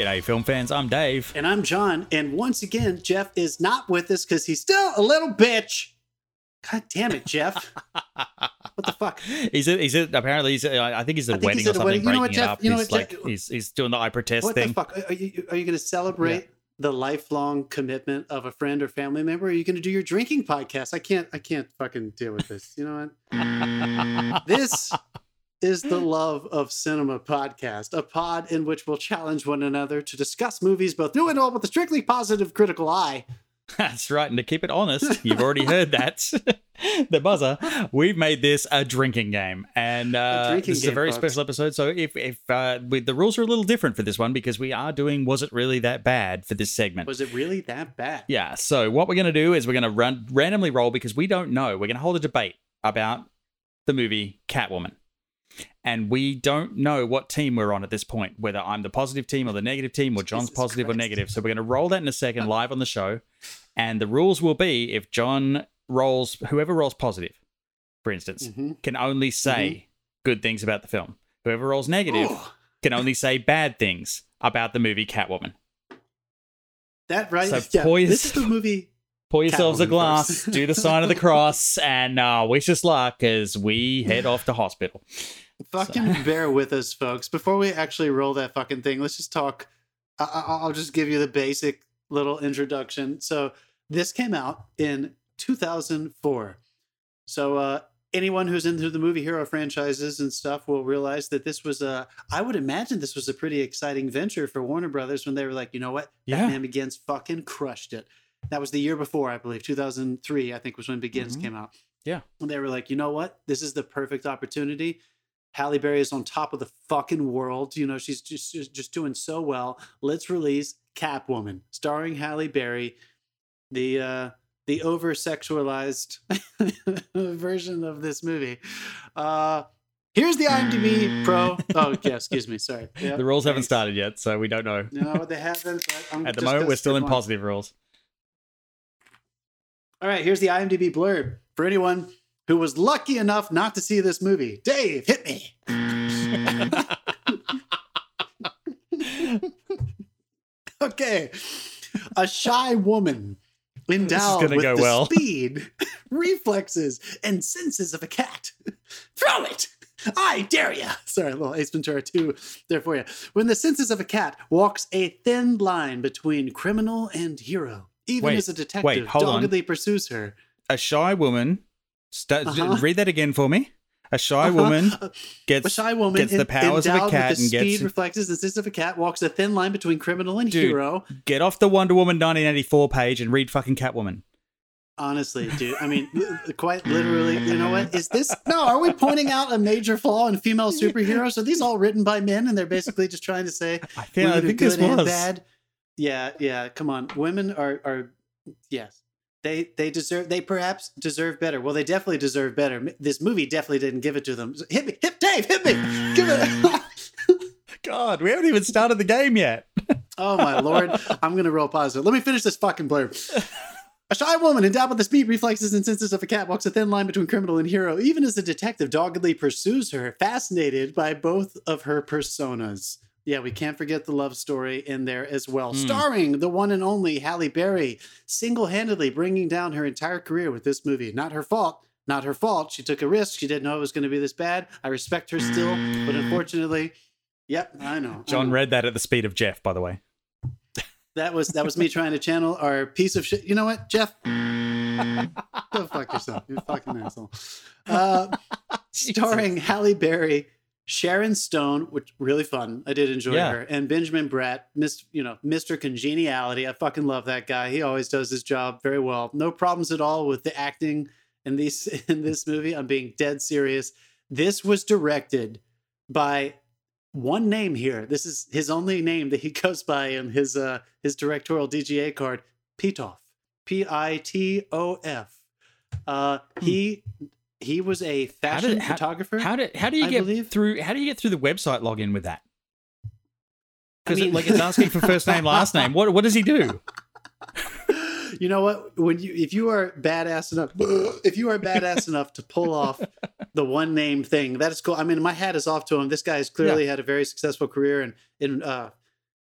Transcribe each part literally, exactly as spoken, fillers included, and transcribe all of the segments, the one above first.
G'day, film fans. I'm Dave. And I'm John. And once again, Jeff is not with us because he's still a little bitch. God damn it, Jeff. What the fuck? He's a, he's a, apparently, he's a, I think he's at a wedding or something, breaking it up. You know what, Jeff? He's, like, he's, he's doing the I protest what thing. What the fuck? Are you, are you going to celebrate yeah. the lifelong commitment of a friend or family member? Or are you going to do your drinking podcast? I can't, I can't fucking deal with this. You know what? This is the Love of Cinema Podcast, a pod in which we'll challenge one another to discuss movies both new and old with a strictly positive critical eye. That's right. And to keep it honest, you've already heard that, the buzzer. We've made this a drinking game. And uh, a drinking this is game, a very folks. special episode. So if, if uh, we, the rules are a little different for this one because we are doing Was It Really That Bad for this segment. Was it really that bad? Yeah. So what we're going to do is we're going to run randomly roll because we don't know. We're going to hold a debate about the movie Catwoman. And we don't know what team we're on at this point, whether I'm the positive team or the negative team or John's Jesus positive Christ. or negative. So we're going to roll that in a second live on the show. And the rules will be if John rolls, whoever rolls positive, for instance, mm-hmm. can only say mm-hmm. good things about the film. Whoever rolls negative oh. can only say bad things about the movie Catwoman. That right. So yeah, poise, this is the movie. Pour yourselves Catwoman a glass, do the sign of the cross, and uh, wish us luck as we head off to hospital. Fucking so. bear with us, folks. Before we actually roll that fucking thing, let's just talk. I- I'll just give you the basic little introduction. So this came out in two thousand four. So uh, anyone who's into the movie hero franchises and stuff will realize that this was a, I would imagine this was a pretty exciting venture for Warner Brothers when they were like, you know what? Yeah. Batman Begins fucking crushed it. That was the year before, I believe. two thousand three, I think, was when Begins mm-hmm. came out. Yeah. And they were like, you know what? This is the perfect opportunity. Halle Berry is on top of the fucking world. You know, she's just, just, just doing so well. Let's release Catwoman, starring Halle Berry, the uh, the over-sexualized version of this movie. Uh, here's the IMDb pro. Oh, yeah, excuse me. Sorry. Yep. The rules haven't started yet, so we don't know. No, they haven't. But I'm At the moment, we're still in one. positive rules. All right, here's the IMDb blurb for anyone who was lucky enough not to see this movie. Dave, hit me. Okay. A shy woman endowed with the well. speed, reflexes, and senses of a cat. Throw it! I dare you. Sorry, a little Ace Ventura two there for you. When the senses of a cat walks a thin line between criminal and hero. Even wait, as a detective, wait, doggedly on. pursues her. A shy woman. St- uh-huh. Read that again for me. A shy uh-huh. woman gets a shy woman gets in, the powers of a cat with the and speed, gets reflexes, the sense of a cat, walks a thin line between criminal and dude, hero. Get off the Wonder Woman nineteen eighty-four page and read fucking Catwoman. Honestly, dude. I mean, quite literally. You know what? Is this no? Are we pointing out a major flaw in female superheroes? Are these all written by men, and they're basically just trying to say I feel I think good this was. and bad? Yeah, yeah, come on. Women are, are yes, they they deserve, they perhaps deserve better. Well, they definitely deserve better. This movie definitely didn't give it to them. Hit me, hit Dave, hit me. Give it. God, we haven't even started the game yet. Oh, my Lord. I'm going to roll positive. Let me finish this fucking blurb. A shy woman endowed with the speed, reflexes, and senses of a cat walks a thin line between criminal and hero, even as the detective doggedly pursues her, fascinated by both of her personas. Yeah, we can't forget the love story in there as well. Mm. Starring the one and only Halle Berry, single-handedly bringing down her entire career with this movie. Not her fault. Not her fault. She took a risk. She didn't know it was going to be this bad. I respect her still, but unfortunately, yep, I know. John I know. read that at the speed of Jeff, by the way. That was that was me trying to channel our piece of shit. You know what, Jeff? Go fuck yourself. You're a fucking asshole. Uh, starring Halle Berry, Sharon Stone, which really fun. I did enjoy yeah. her. And Benjamin Bratt, Mister you know, Mister Congeniality. I fucking love that guy. He always does his job very well. No problems at all with the acting in these in this movie. I'm being dead serious. This was directed by one name here. This is his only name that he goes by in his uh, his directorial D G A card, Pitof. P I T O F. Uh, hmm. He He was a fashion how did, how, photographer. How do how do you I get believe? through? How do you get through the website login with that? Because I mean, it, like it's asking for first name, last name. What what does he do? You know what? When you if you are badass enough, if you are badass enough to pull off the one name thing, that is cool. I mean, my hat is off to him. This guy has clearly yeah. had a very successful career, and in, in uh,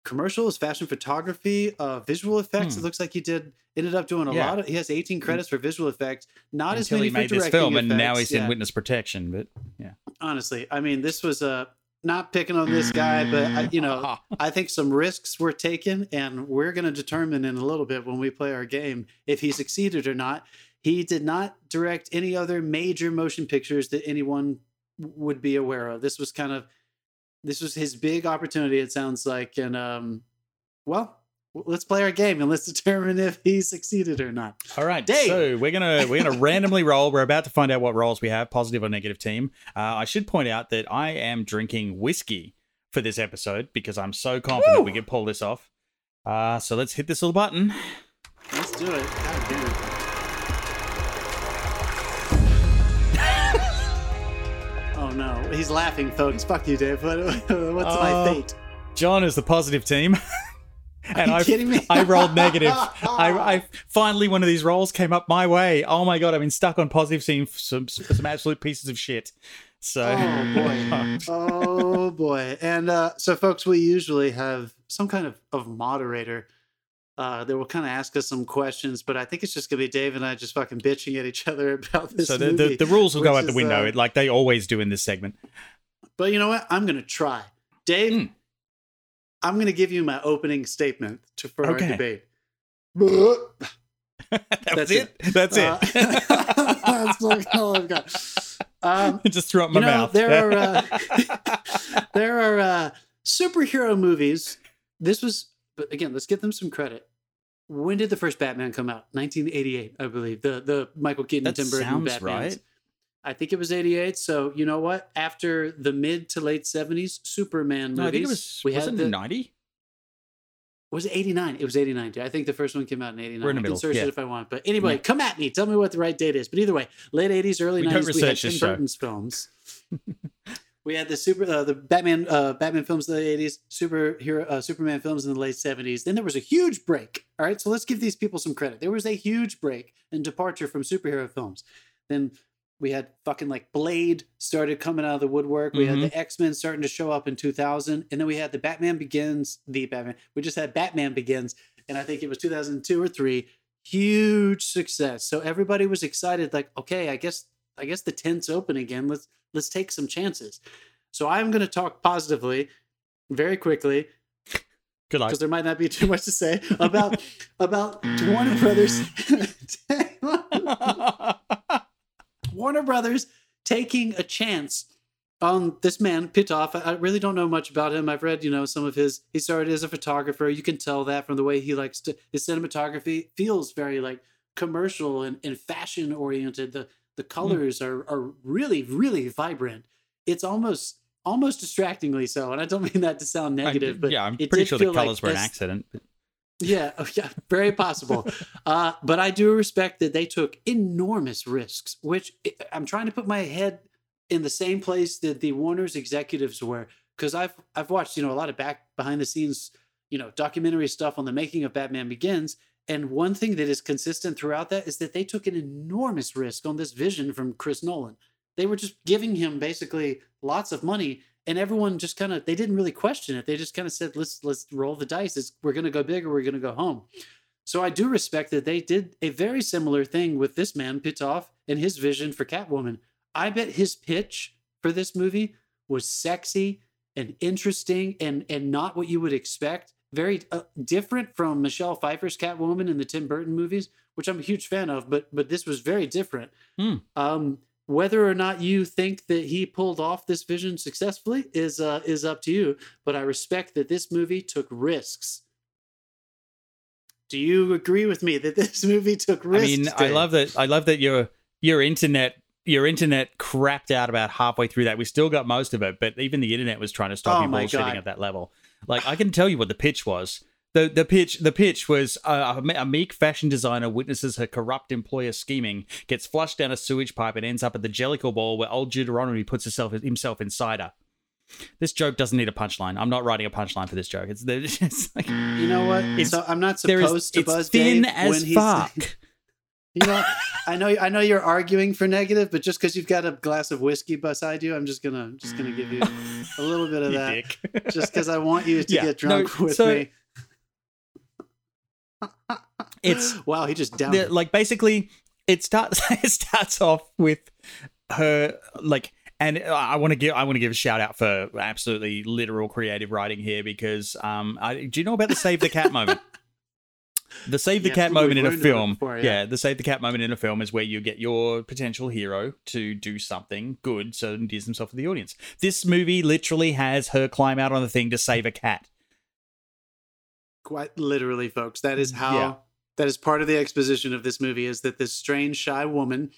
commercials, fashion photography, uh, visual effects. Hmm. It looks like he did ended up doing a yeah. lot of. He has eighteen credits for visual effects. Not Until as many he made for this film, effects. And now he's yeah. in witness protection. But yeah, honestly, I mean, this was a not picking on this guy, but I, you know, I think some risks were taken, and we're going to determine in a little bit when we play our game if he succeeded or not. He did not direct any other major motion pictures that anyone would be aware of. This was kind of. This was his big opportunity, it sounds like. And, um, well, let's play our game and let's determine if he succeeded or not. All right. Dave. So we're going to we're gonna randomly roll. We're about to find out what roles we have, positive or negative team. Uh, I should point out that I am drinking whiskey for this episode because I'm so confident Woo! we can pull this off. Uh, so let's hit this little button. Let's do it. God damn it. Oh, no. He's laughing, folks. Fuck you, Dave. What, what's uh, my fate? John is the positive team. and Are you I, kidding me? I rolled negative. I, I finally, one of these rolls came up my way. Oh, my God. I've been stuck on positive team for some, for some absolute pieces of shit. So, oh, boy. oh, boy. And uh, so, folks, we usually have some kind of, of moderator Uh, they will kind of ask us some questions, but I think it's just going to be Dave and I just fucking bitching at each other about this So the, movie, the, the rules will go out the window uh, like they always do in this segment. But you know what? I'm going to try. Dave, mm. I'm going to give you my opening statement to, for okay. our debate. That's, That's it? it. That's uh, it. That's like all I've got. Um, just throw up my you know, mouth. There are, uh, there are uh, superhero movies. This was... But again, let's give them some credit. When did the first Batman come out? nineteen eighty-eight, I believe. The the Michael Keaton, Tim Burton Batman. Right. I think it was eighty-eight. So you know what? After the mid to late seventies Superman movies, no, I think it was. We was had it the, ninety? Was it eighty-nine? It was eighty-nine. I think the first one came out in eighty-nine. We're in the middle. I can search yeah. it if I want. But anyway, yeah. come at me. Tell me what the right date is. But either way, late eighties, early we nineties. We had Tim show. Burton's films. We had the super, uh, the Batman, uh, Batman films in the eighties, superhero, uh, Superman films in the late seventies. Then there was a huge break. All right, so let's give these people some credit. There was a huge break and departure from superhero films. Then we had fucking like Blade started coming out of the woodwork. We mm-hmm. had the X-Men starting to show up in two thousand, and then we had the Batman Begins. The Batman, we just had Batman Begins, and I think it was two thousand two or three. Huge success. So everybody was excited, like, okay, I guess, I guess the tent's open again. Let's. Let's take some chances. So I'm going to talk positively, very quickly, because there might not be too much to say about about Warner Brothers. Warner Brothers taking a chance on this man Pitof. I, I really don't know much about him. I've read, you know, some of his. He started as a photographer. You can tell that from the way he likes to. His cinematography feels very like commercial and, and fashion oriented. The The colors mm. are are really, really vibrant. It's almost almost distractingly so. And I don't mean that to sound negative, but yeah, I'm it pretty sure the colors like were an accident. But... Yeah, oh, yeah, very possible. uh, but I do respect that they took enormous risks, which I'm trying to put my head in the same place that the Warner's executives were. Because I've I've watched, you know, a lot of back behind the scenes, you know, documentary stuff on the making of Batman Begins. And one thing that is consistent throughout that is that they took an enormous risk on this vision from Chris Nolan. They were just giving him basically lots of money, and everyone just kind of, they didn't really question it. They just kind of said, let's let's roll the dice. It's, we're going to go big or we're going to go home. So I do respect that they did a very similar thing with this man, Pitof, and his vision for Catwoman. I bet his pitch for this movie was sexy and interesting and, and not what you would expect. Very uh, different from Michelle Pfeiffer's Catwoman in the Tim Burton movies, which I'm a huge fan of, but but this was very different. Mm. Um, whether or not you think that he pulled off this vision successfully is uh, is up to you, but I respect that this movie took risks. Do you agree with me that this movie took risks? I mean, Dave? I love that. I love that your your internet your internet crapped out about halfway through that. We still got most of it, but even the internet was trying to stop you oh bullshitting God. at that level. Like, I can tell you what the pitch was. The the pitch the pitch was uh, a meek fashion designer witnesses her corrupt employer scheming, gets flushed down a sewage pipe and ends up at the Jellicle Ball where Old Deuteronomy puts herself, himself inside her. This joke doesn't need a punchline. I'm not writing a punchline for this joke. It's, it's like, you know what? It's, so I'm not supposed is, to buzz Dave when he's... It's thin as fuck. You know, I know, I know you're arguing for negative, but just because you've got a glass of whiskey beside you, I'm just gonna, just gonna give you a little bit of that, just because I want you to yeah. get drunk no, with so, me. It's wow, he just downed it. Like basically, it starts, it starts off with her like, and I want to give, I want to give a shout out for absolutely literal creative writing here because, um, I, do you know about the save the cat moment? The save the yeah, cat moment in a film, before, yeah. yeah, the save the cat moment in a film is where you get your potential hero to do something good so it endears himself to the audience. This movie literally has her climb out on the thing to save a cat. Quite literally, folks. That is how, yeah. that is part of the exposition of this movie is that this strange, shy woman,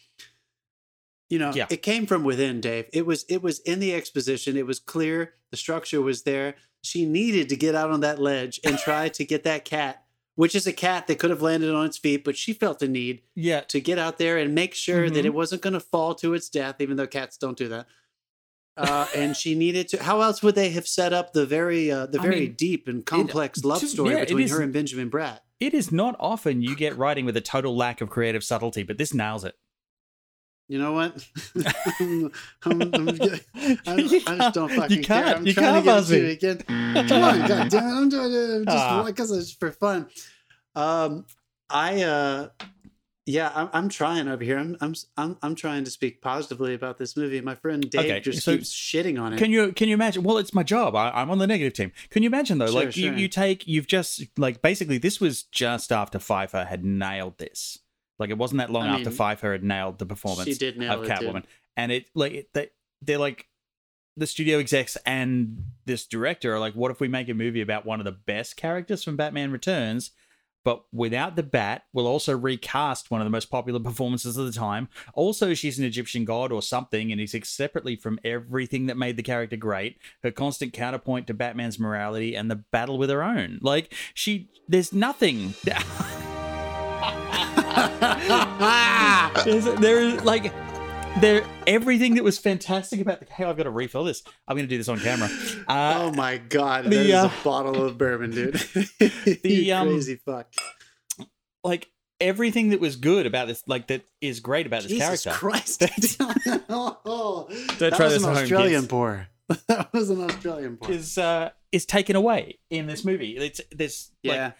you know, yeah. it came from within, Dave. It was, it was in the exposition. It was clear. The structure was there. She needed to get out on that ledge and try to get that cat, which is a cat that could have landed on its feet, but she felt the need yeah. to get out there and make sure mm-hmm. that it wasn't going to fall to its death, even though cats don't do that. Uh, and she needed to. How else would they have set up the very, uh, the I very mean, deep and complex it, love to, story yeah, between is, her and Benjamin Bratt? It is not often you get writing with a total lack of creative subtlety, but this nails it. You know what? I'm, I'm, I'm, I, I just don't fucking you can't, care. I'm you trying can't to get it again. Come on, goddamn! I'm doing it just because it's for fun. Um, I, uh, yeah, I'm, I'm trying over here. I'm, I'm, I'm, I'm trying to speak positively about this movie. My friend Dave okay, just so keeps shitting on it. Can you, can you imagine? Well, it's my job. I, I'm on the negative team. Can you imagine though? Sure, like sure. you, you take, you've just like basically this was just after Pfeiffer had nailed this. Like, it wasn't that long I mean, after Pfeiffer had nailed the performance of Catwoman. It, and it, like, they, they're like, the studio execs and this director are like, what if we make a movie about one of the best characters from Batman Returns, but without the bat, we'll also recast one of the most popular performances of the time. Also, she's an Egyptian god or something, and he's separately from everything that made the character great, her constant counterpoint to Batman's morality, and the battle with her own. Like, she, there's nothing. There is like there everything that was fantastic about the hey I've got to refill this I'm going to do this on camera uh, oh my god the, that is uh, a bottle of bourbon dude the you um, crazy fuck like everything that was good about this like that is great about this Jesus character Christ oh, that try was this an Australian pour that was an Australian pour is uh is taken away in this movie it's this yeah like,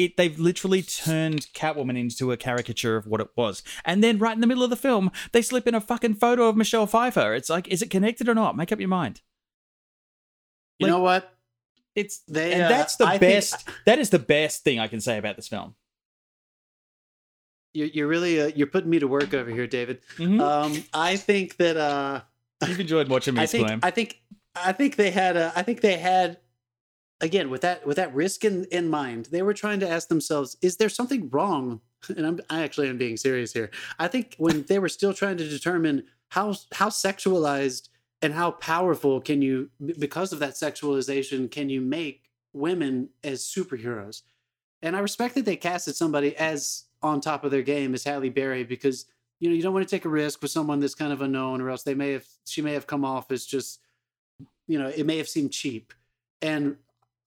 It, they've literally turned Catwoman into a caricature of what it was. And then right in the middle of the film, they slip in a fucking photo of Michelle Pfeiffer. It's like, is it connected or not? Make up your mind. Like, you know what? It's they, and uh, that's the I best. Think, that is the best thing I can say about this film. You're, you're really, uh, you're putting me to work over here, David. Mm-hmm. Um, I think that uh, you've enjoyed watching me I think, exclaim. I think, I think they had. A, I think they had. Again, with that with that risk in, in mind, they were trying to ask themselves, is there something wrong? And I'm, I actually am being serious here. I think when they were still trying to determine how how sexualized and how powerful can you, because of that sexualization, can you make women as superheroes? And I respect that they casted somebody as on top of their game as Halle Berry because, you know, you don't want to take a risk with someone that's kind of unknown or else they may have, she may have come off as just, you know, it may have seemed cheap. And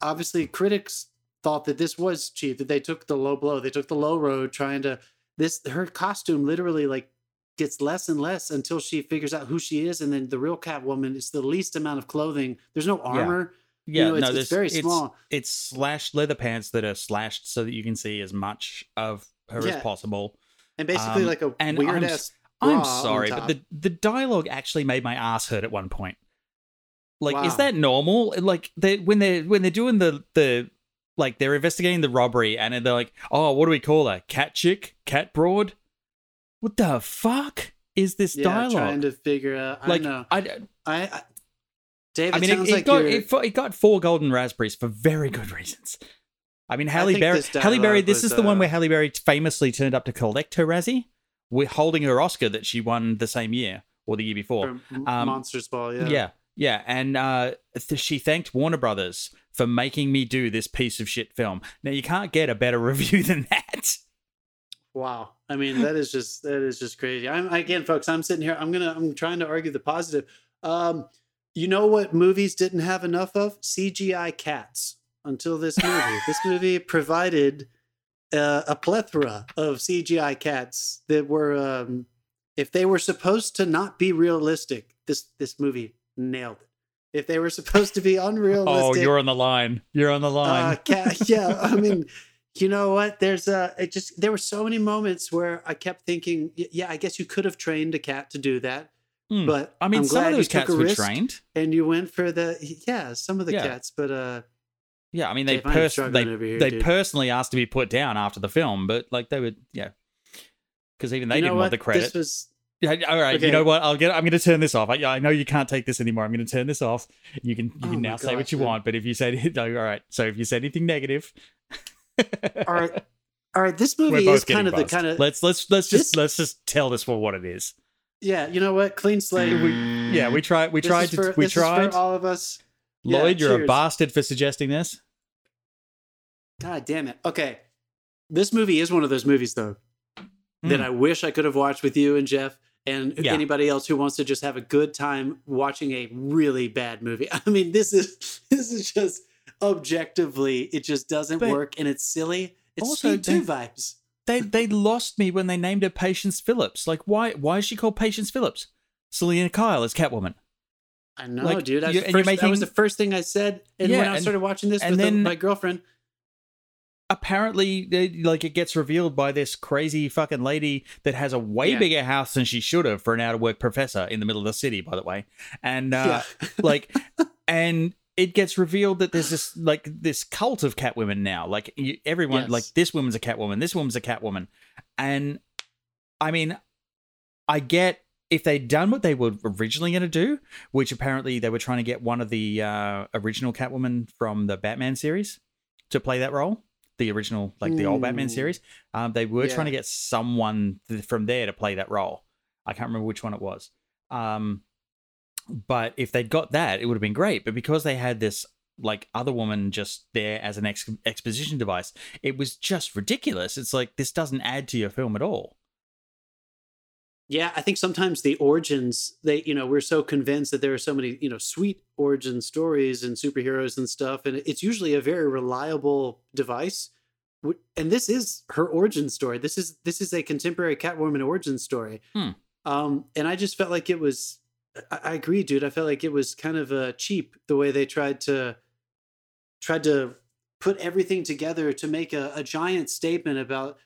obviously, critics thought that this was cheap, that they took the low blow. They took the low road trying to this. Her costume literally like gets less and less until she figures out who she is. And then the real Catwoman is the least amount of clothing. There's no armor. Yeah, yeah you know, it's, no, it's very small. It's, it's slashed leather pants that are slashed so that you can see as much of her yeah. as possible. And basically um, like a and weird I'm, ass. I'm sorry, but the, the dialogue actually made my ass hurt at one point. Like, wow. Is that normal? Like, they when they when they're doing the the like they're investigating the robbery and they're like, oh, what do we call her? Cat chick, cat broad. What the fuck is this yeah, dialogue? Trying to figure out. Like, I know. I, I, I David. I mean, sounds it, it like got it, it got four golden raspberries for very good reasons. I mean, Halle I Berry. Halle Berry. This is uh, the one where Halle Berry famously turned up to collect her Razzie. We're holding her Oscar that she won the same year or the year before. Um, Monsters Ball. Yeah. Yeah. Yeah, and uh, th- she thanked Warner Brothers for making me do this piece of shit film. Now, you can't get a better review than that. Wow. I mean, that is just that is just crazy. I'm again, folks, I'm sitting here. I'm gonna. I'm trying to argue the positive. Um, you know what movies didn't have enough of? C G I cats until this movie. This movie provided uh, a plethora of C G I cats that were, um, if they were supposed to not be realistic, this this movie nailed it. If they were supposed to be unrealistic, oh, you're on the line. You're on the line. Uh, cat, yeah, I mean, you know what? There's a. It just there were so many moments where I kept thinking, yeah, I guess you could have trained a cat to do that. Mm. But I mean, I'm some of those cats were trained, and you went for the yeah, some of the yeah. cats, but uh, yeah, I mean, they pers- they, here, they personally asked to be put down after the film, but like they would, yeah, because even they you know didn't what? want the credit. This was. Yeah, all right. Okay. You know what? I'll get. I'm going to turn this off. I, I know you can't take this anymore. I'm going to turn this off. You can. You oh can now gosh, say what you man. want. But if you said no, all right. So if you said anything negative, all right, all right. This movie is kind of buzzed. the kind of let's let's let's just this... let's just tell this for what it is. Yeah, you know what? Clean slate. We, yeah, we tried. We this tried for, to. We this tried. Is for all of us. Lloyd, yeah, you're cheers. a bastard for suggesting this. God damn it. Okay, this movie is one of those movies though mm. that I wish I could have watched with you and Jeff. And yeah. anybody else who wants to just have a good time watching a really bad movie. I mean, this is this is just objectively, it just doesn't but work, and it's silly. It's Speed two vibes. They they lost me when they named her Patience Phillips. Like, why why is she called Patience Phillips? Selina Kyle is Catwoman. I know, like, dude. That's you, first, making, that was the first thing I said, and yeah, when I and, started watching this with then, the, my girlfriend. Apparently, they, like, it gets revealed by this crazy fucking lady that has a way yeah. bigger house than she should have for an out-of-work professor in the middle of the city, by the way. And, uh, yeah. like, and it gets revealed that there's this, like, this cult of Catwomen now. Like, you, everyone, yes. like, this woman's a Catwoman, this woman's a Catwoman. And, I mean, I get if they'd done what they were originally going to do, which apparently they were trying to get one of the uh, original Catwoman from the Batman series to play that role. The original, like the old Batman series, um, they were yeah. trying to get someone th- from there to play that role. I can't remember which one it was. Um, but if they'd got that, it would have been great. But because they had this like other woman just there as an ex- exposition device, it was just ridiculous. It's like, this doesn't add to your film at all. Yeah, I think sometimes the origins, they, you know, we're so convinced that there are so many, you know, sweet origin stories and superheroes and stuff. And it's usually a very reliable device. And this is her origin story. This is this is a contemporary Catwoman origin story. Hmm. Um, and I just felt like it was, I, I agree, dude. I felt like it was kind of uh, cheap the way they tried to, tried to put everything together to make a, a giant statement about,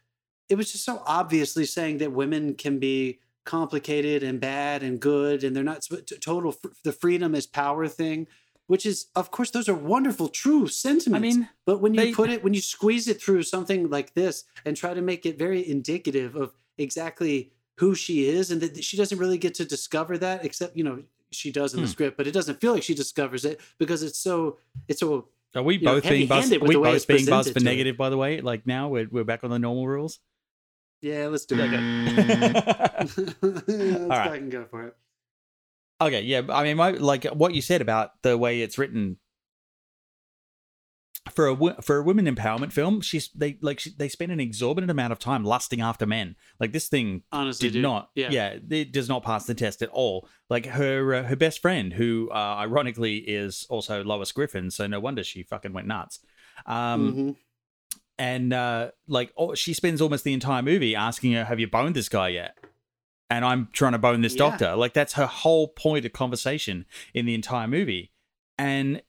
it was just so obviously saying that women can be complicated and bad and good, and they're not total fr- the freedom is power thing, which is, of course, those are wonderful true sentiments. I mean, but when you they, put it when you squeeze it through something like this and try to make it very indicative of exactly who she is, and that she doesn't really get to discover that, except, you know, she does in hmm. the script, but it doesn't feel like she discovers it because it's so it's so are we both know, being buzzed are we both being buzzed for negative it. By the way, like, now we're we're back on the normal rules. Yeah, let's do that. Okay. let's All right. I can go for it. Okay, yeah. I mean, my, like what you said about the way it's written for a for a women empowerment film, she's they like she, they spend an exorbitant amount of time lusting after men. Like, this thing, honestly, did dude. not. Yeah. yeah, it does not pass the test at all. Like, her uh, her best friend, who uh, ironically is also Lois Griffin, so no wonder she fucking went nuts. Um, mm-hmm. And, uh, like, oh, she spends almost the entire movie asking her, have you boned this guy yet? And I'm trying to bone this yeah. doctor. Like, that's her whole point of conversation in the entire movie. And,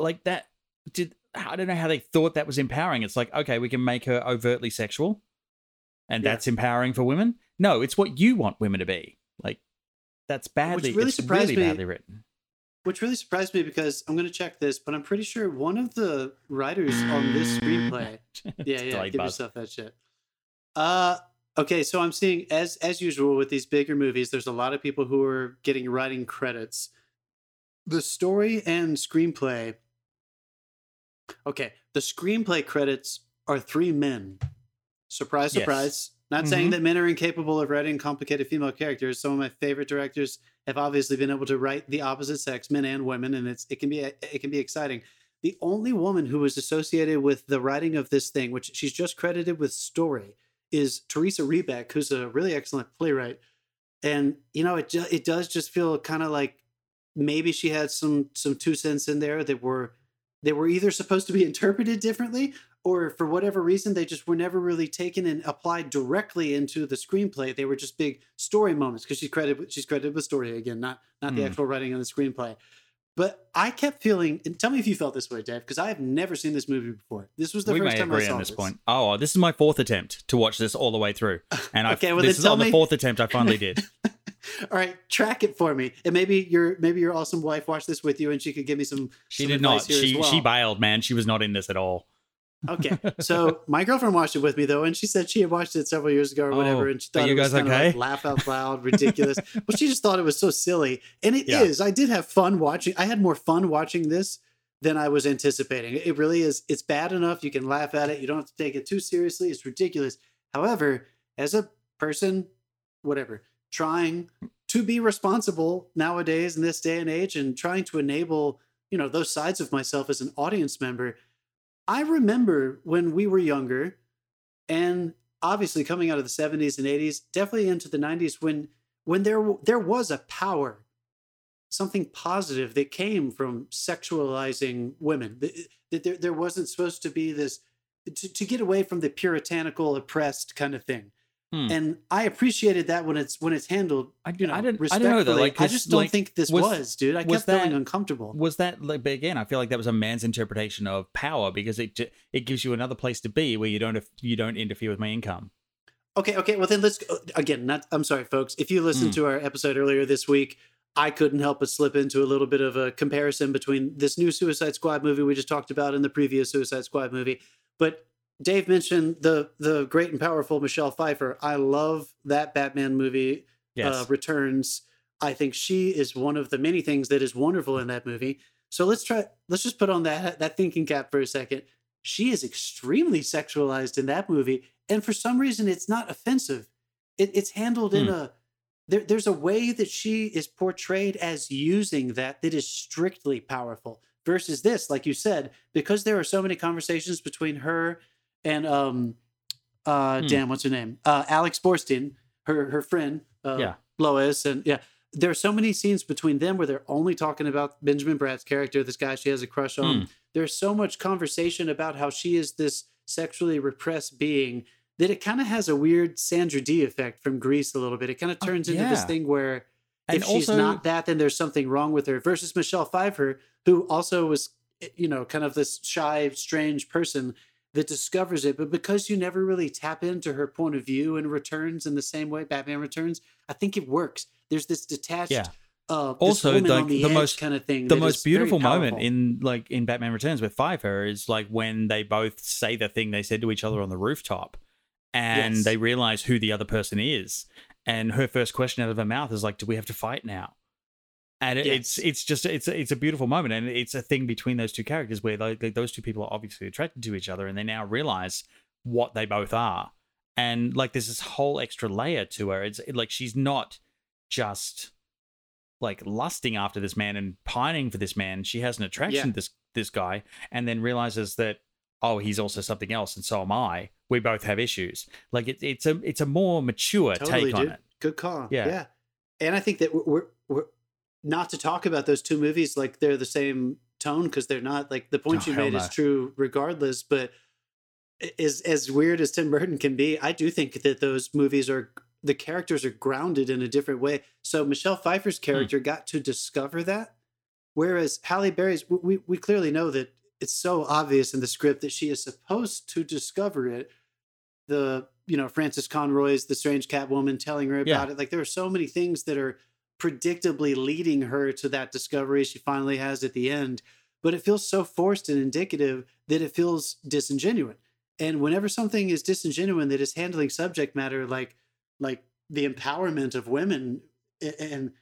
like, that did, I don't know how they thought that was empowering. It's like, okay, we can make her overtly sexual, and yeah. that's empowering for women. No, it's what you want women to be. Like, that's badly, which really it's surprised really me. badly written. Which really surprised me, because I'm going to check this, but I'm pretty sure one of the writers on this screenplay. Yeah, yeah, give buzz. yourself that shit. Uh, okay, so I'm seeing, as as usual with these bigger movies, there's a lot of people who are getting writing credits. The story and screenplay. Okay, the screenplay credits are three men. Surprise, surprise. Yes. Not mm-hmm. saying that men are incapable of writing complicated female characters. Some of my favorite directors have obviously been able to write the opposite sex, men and women, and it's it can be it can be exciting. The only woman who was associated with the writing of this thing, which she's just credited with story, is Teresa Rebeck, who's a really excellent playwright. And, you know, it ju- it does just feel kind of like maybe she had some some two cents in there that were that were either supposed to be interpreted differently or for whatever reason, they just were never really taken and applied directly into the screenplay. They were just big story moments because she's credited, she's credited with story again, not not mm. the actual writing on the screenplay. But I kept feeling, and tell me if you felt this way, Dave, because I have never seen this movie before. This was the we first time I saw it. We may agree on this, this point. Oh, this is my fourth attempt to watch this all the way through. And okay, I, well, this is on me... the fourth attempt I finally did. All right, track it for me, and maybe your maybe your awesome wife watched this with you, and she could give me some. She some did not. She well. she bailed, man. She was not in this at all. Okay, so my girlfriend watched it with me though, and she said she had watched it several years ago or oh, whatever, and she thought you it was guys okay? like laugh out loud, ridiculous. But she just thought it was so silly, and it yeah. is. I did have fun watching. I had more fun watching this than I was anticipating. It really is. It's bad enough you can laugh at it. You don't have to take it too seriously. It's ridiculous. However, as a person, whatever. Trying to be responsible nowadays in this day and age and trying to enable, you know, those sides of myself as an audience member. I remember when we were younger and obviously coming out of the seventies and eighties, definitely into the nineties, when when there there was a power, something positive that came from sexualizing women. That there, there wasn't supposed to be this, to, to get away from the puritanical, oppressed kind of thing. Hmm. And I appreciated that when it's when it's handled. I, you know, I didn't. I don't know though. Like, I just don't like, think this was, was dude. I kept that, feeling uncomfortable. Was that? Like, but again, I feel like that was a man's interpretation of power because it it gives you another place to be where you don't you don't interfere with my income. Okay, okay. Well, then let's again. Not. I'm sorry, folks. If you listened mm. to our episode earlier this week, I couldn't help but slip into a little bit of a comparison between this new Suicide Squad movie we just talked about and the previous Suicide Squad movie, but. Dave mentioned the the great and powerful Michelle Pfeiffer. I love that Batman movie, yes. uh, Returns. I think she is one of the many things that is wonderful in that movie. So let's try. Let's just put on that that thinking cap for a second. She is extremely sexualized in that movie, and for some reason, it's not offensive. It, it's handled mm. in a there, there's a way that she is portrayed as using that that is strictly powerful versus this, like you said, because there are so many conversations between her. And um, uh, hmm. damn, what's her name? Uh, Alex Borstein, her her friend, uh, yeah. Lois, and yeah, there are so many scenes between them where they're only talking about Benjamin Bratt's character, this guy she has a crush on. Hmm. There's so much conversation about how she is this sexually repressed being that it kind of has a weird Sandra Dee effect from Grease a little bit. It kind of turns oh, yeah. into this thing where and if also, she's not that, then there's something wrong with her. Versus Michelle Pfeiffer, who also was, you know, kind of this shy, strange person. That discovers it, but because you never really tap into her point of view and Returns in the same way Batman Returns, I think it works. There's this detached yeah. uh this also woman like on the, the most kind of thing. The most beautiful moment in like in Batman Returns with Pfeiffer is like when they both say the thing they said to each other on the rooftop and yes. they realize who the other person is. And her first question out of her mouth is like, do we have to fight now? And it, yes. it's it's just it's it's a beautiful moment, and it's a thing between those two characters where they, they, those two people are obviously attracted to each other, and they now realize what they both are. And like, there's this whole extra layer to her. It's like she's not just like lusting after this man and pining for this man. She has an attraction yeah. to this this guy, and then realizes that oh, he's also something else, and so am I. We both have issues. Like it, it's a it's a more mature totally, take on dude. It. Good call. Yeah, yeah. And I think that we're we're not to talk about those two movies like they're the same tone because they're not. Like the point oh, you made no. is true regardless, but as, as weird as Tim Burton can be, I do think that those movies are, the characters are grounded in a different way. So Michelle Pfeiffer's character mm. got to discover that, whereas Halle Berry's, we, we clearly know that it's so obvious in the script that she is supposed to discover it. The, you know, Frances Conroy's The Strange Catwoman telling her about yeah. it. Like there are so many things that are predictably leading her to that discovery she finally has at the end, but it feels so forced and indicative that it feels disingenuous. And whenever something is disingenuous that is handling subject matter like like the empowerment of women and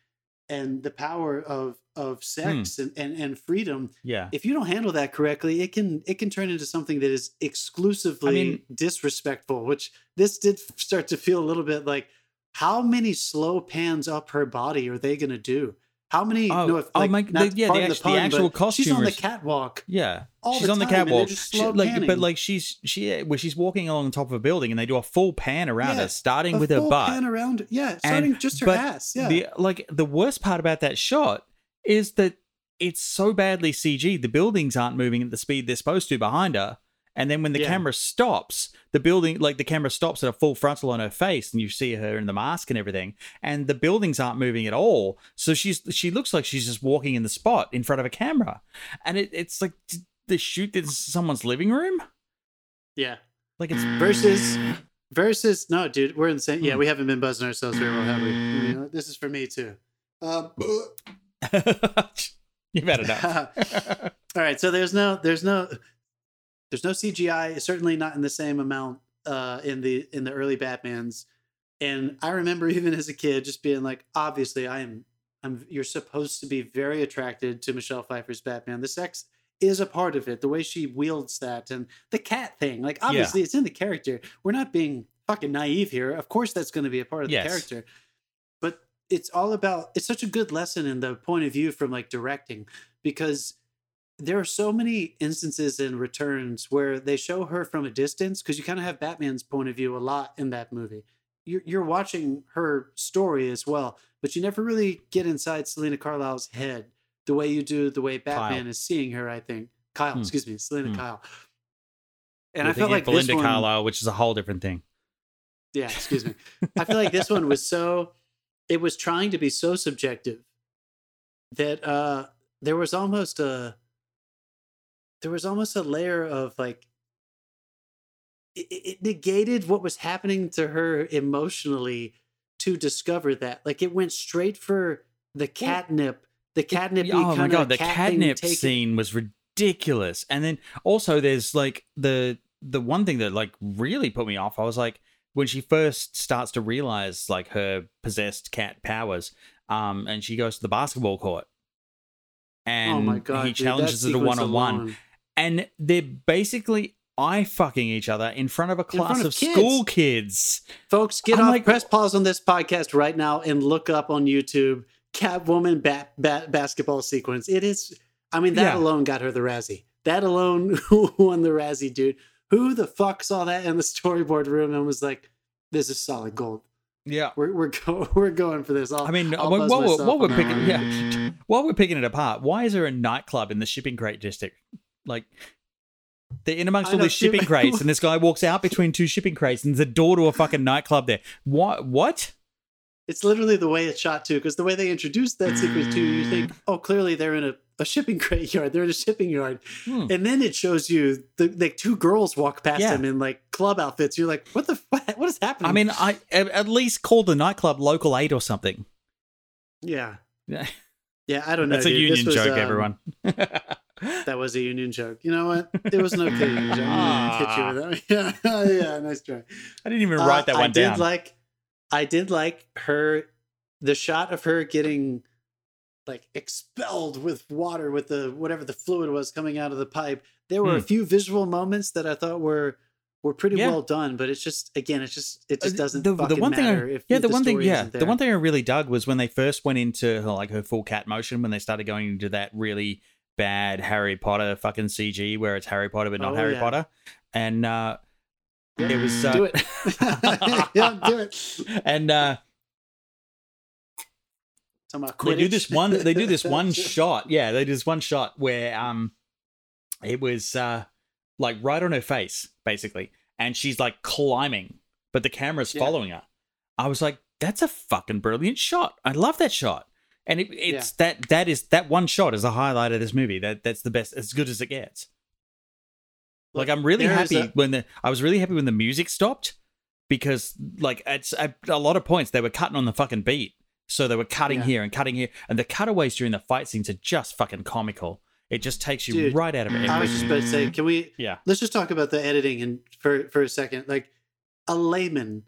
and the power of of sex hmm. and, and and freedom, yeah, if you don't handle that correctly, it can it can turn into something that is exclusively I mean, disrespectful, which this did start to feel a little bit like. How many slow pans up her body are they going to do? How many? Oh, no, if, like, oh my! Not the, yeah, the, actual, the, pun, the actual costume. She's on the catwalk. Yeah, all she's the on time, the catwalk. Just slow she, like, but like she's she where she's walking along the top of a building, and they do a full pan around yeah, her, starting with her butt. Pan around, yeah, starting and, just her ass. Yeah, the, like the worst part about that shot is that it's so badly C G. The buildings aren't moving at the speed they're supposed to behind her, And then when the yeah. camera stops, the building, like the camera stops at a full frontal on her face, and you see her in the mask and everything, and the buildings aren't moving at all. So she's she looks like she's just walking in the spot in front of a camera. And it, it's like, did they shoot this in someone's living room? Yeah. Like it's versus, versus, no, dude, we're in the same. Yeah, we haven't been buzzing ourselves very well, have we? You know, this is for me too. Um, You've had enough. All right. So there's no, there's no, there's no C G I. Certainly not in the same amount uh, in the, in the early Batmans. And I remember even as a kid, just being like, obviously I am, I'm, you're supposed to be very attracted to Michelle Pfeiffer's Batman. The sex is a part of it. The way she wields that and the cat thing, like obviously yeah. it's in the character. We're not being fucking naive here. Of course that's going to be a part of yes. the character, but it's all about, it's such a good lesson in the point of view from like directing, because there are so many instances in Returns where they show her from a distance. Cause you kind of have Batman's point of view a lot in that movie. You're, you're watching her story as well, but you never really get inside Selina Carlisle's head the way you do, the way Batman Kyle. Is seeing her, I think. Kyle, mm. excuse me, Selina mm. Kyle. And You're I felt like Belinda this one... Carlisle, which is a whole different thing. Yeah, excuse me. I feel like this one was so... It was trying to be so subjective that uh, there was almost a... There was almost a layer of, like... It, it negated what was happening to her emotionally to discover that. Like, it went straight for the catnip... Yeah. The catnip. Oh my god, the catnip scene was ridiculous. And then also, there's like the the one thing that like really put me off. I was like, when she first starts to realize like her possessed cat powers, um, and she goes to the basketball court, and oh my god, he challenges her to one on one, and they're basically eye fucking each other in front of a class of school kids. Folks, get off. Press pause on this podcast right now and look up on YouTube. Catwoman bat, bat basketball sequence. It is, I mean, that yeah. alone got her the Razzie. That alone won the Razzie, dude. Who the fuck saw that in the storyboard room and was like, this is solid gold. Yeah. We're we're, go- we're going for this. I'll, I mean, while we're, we're picking yeah, while we're picking it apart, why is there a nightclub in the shipping crate district? Like, they're in amongst all these shipping do- crates, and this guy walks out between two shipping crates, and there's a door to a fucking nightclub there. What? What? It's literally the way it's shot, too, because the way they introduced that sequence, too, you think, oh, clearly they're in a, a shipping crate yard. They're in a shipping yard. Hmm. And then it shows you the like two girls walk past yeah. them in like club outfits. You're like, what the fuck? What is happening? I mean, I at least called the nightclub Local eight or something. Yeah. Yeah, I don't know. That's a dude. union was, joke, um, everyone. That was a union joke. You know what? It was an okay union joke. I'm gonna hit you with that. Yeah. yeah, nice try. I didn't even write uh, that one I down. I did like... I did like her, the shot of her getting like expelled with water, with the, whatever the fluid was coming out of the pipe. There were mm. a few visual moments that I thought were, were pretty yeah. well done, but it's just, again, it's just, it just doesn't the, fucking the one matter. Thing I, if yeah, the, the one thing, yeah, the one thing I really dug was when they first went into her, like her full cat motion, when they started going into that really bad Harry Potter fucking C G where it's Harry Potter, but not oh, Harry yeah. Potter. And, uh, Yeah. It was uh, do it. yeah, do it. And uh, they do this one. They do this one shot. Yeah, they do this one shot where um, it was uh, like right on her face, basically, and she's like climbing, but the camera's yeah. following her. I was like, that's a fucking brilliant shot. I love that shot, and it, it's yeah. that that is that one shot is the highlight of this movie. That that's the best, as good as it gets. Like, I'm really there happy a- when the I was really happy when the music stopped, because like it's at a lot of points they were cutting on the fucking beat, so they were cutting yeah. here and cutting here, and the cutaways during the fight scenes are just fucking comical. It just takes you Dude, right out of it. I was just about to say, can we? Yeah, let's just talk about the editing and for for a second. Like a layman,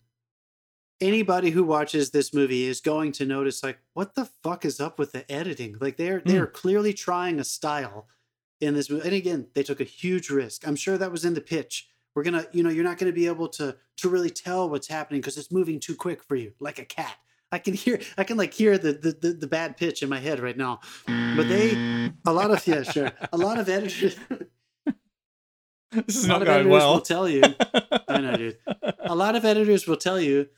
anybody who watches this movie is going to notice like what the fuck is up with the editing? Like they're they are mm. clearly trying a style. In this movie, and again, they took a huge risk. I'm sure that was in the pitch. We're gonna, you know, you're not gonna be able to to really tell what's happening because it's moving too quick for you, like a cat. I can hear, I can like hear the the the, the bad pitch in my head right now. But they, a lot of yeah, sure, a lot of editors. This is not going well. Will tell you, I know, dude. A lot of editors will tell you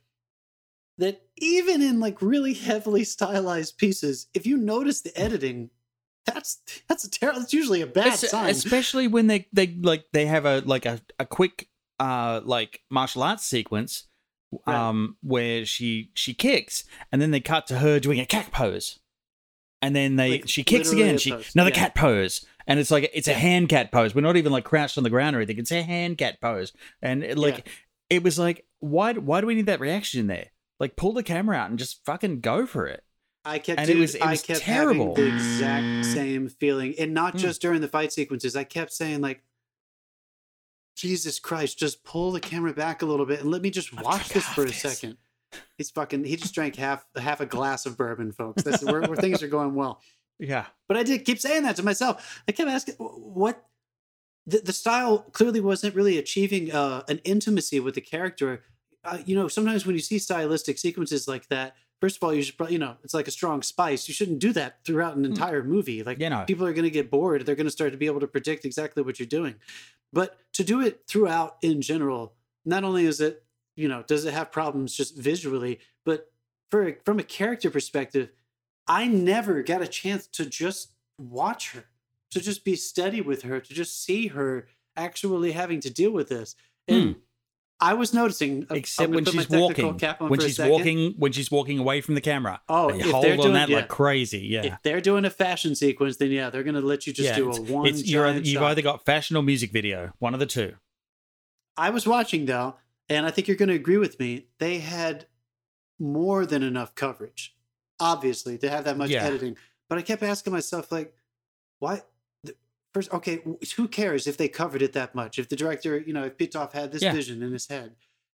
that even in like really heavily stylized pieces, if you notice the editing. that's that's a terrible. That's usually a bad it's, sign, especially when they they like they have a like a, a quick uh like martial arts sequence, um, right. where she she kicks, and then they cut to her doing a cat pose, and then they like, she kicks again, she pose. another yeah. cat pose, and it's like it's yeah. a hand cat pose. We're not even like crouched on the ground or anything. It's a hand cat pose, and it, like yeah. it was like why why do we need that reaction in there? Like pull the camera out and just fucking go for it. I kept, and dude, it was, it was I kept terrible. having the exact same feeling, and not mm. just during the fight sequences. I kept saying, like, Jesus Christ, just pull the camera back a little bit and let me just watch this for a this. second. He's fucking. He just drank half half a glass of bourbon, folks. That's where, where things are going well. Yeah, but I did keep saying that to myself. I kept asking, what the, the style clearly wasn't really achieving uh, an intimacy with the character. Uh, you know, sometimes when you see stylistic sequences like that. First of all, you should probably, you know, it's like a strong spice. You shouldn't do that throughout an entire movie. Like, you know, people are going to get bored. They're going to start to be able to predict exactly what you're doing. But to do it throughout in general, not only is it, you know, does it have problems just visually, but for from a character perspective, I never got a chance to just watch her, to just be steady with her, to just see her actually having to deal with this. And hmm. I was noticing, except when she's walking, when she's walking, when she's walking away from the camera. Oh, if hold they're doing, on that yeah. like crazy, yeah. If they're doing a fashion sequence, then yeah, they're going to let you just yeah, do a one. It's, you're either, you've either got fashion or music video, one of the two. I was watching though, and I think you're going to agree with me. They had more than enough coverage, obviously, to have that much yeah. editing. But I kept asking myself, like, why? First, okay, who cares if they covered it that much? If the director, you know, if Pitof had this yeah. vision in his head.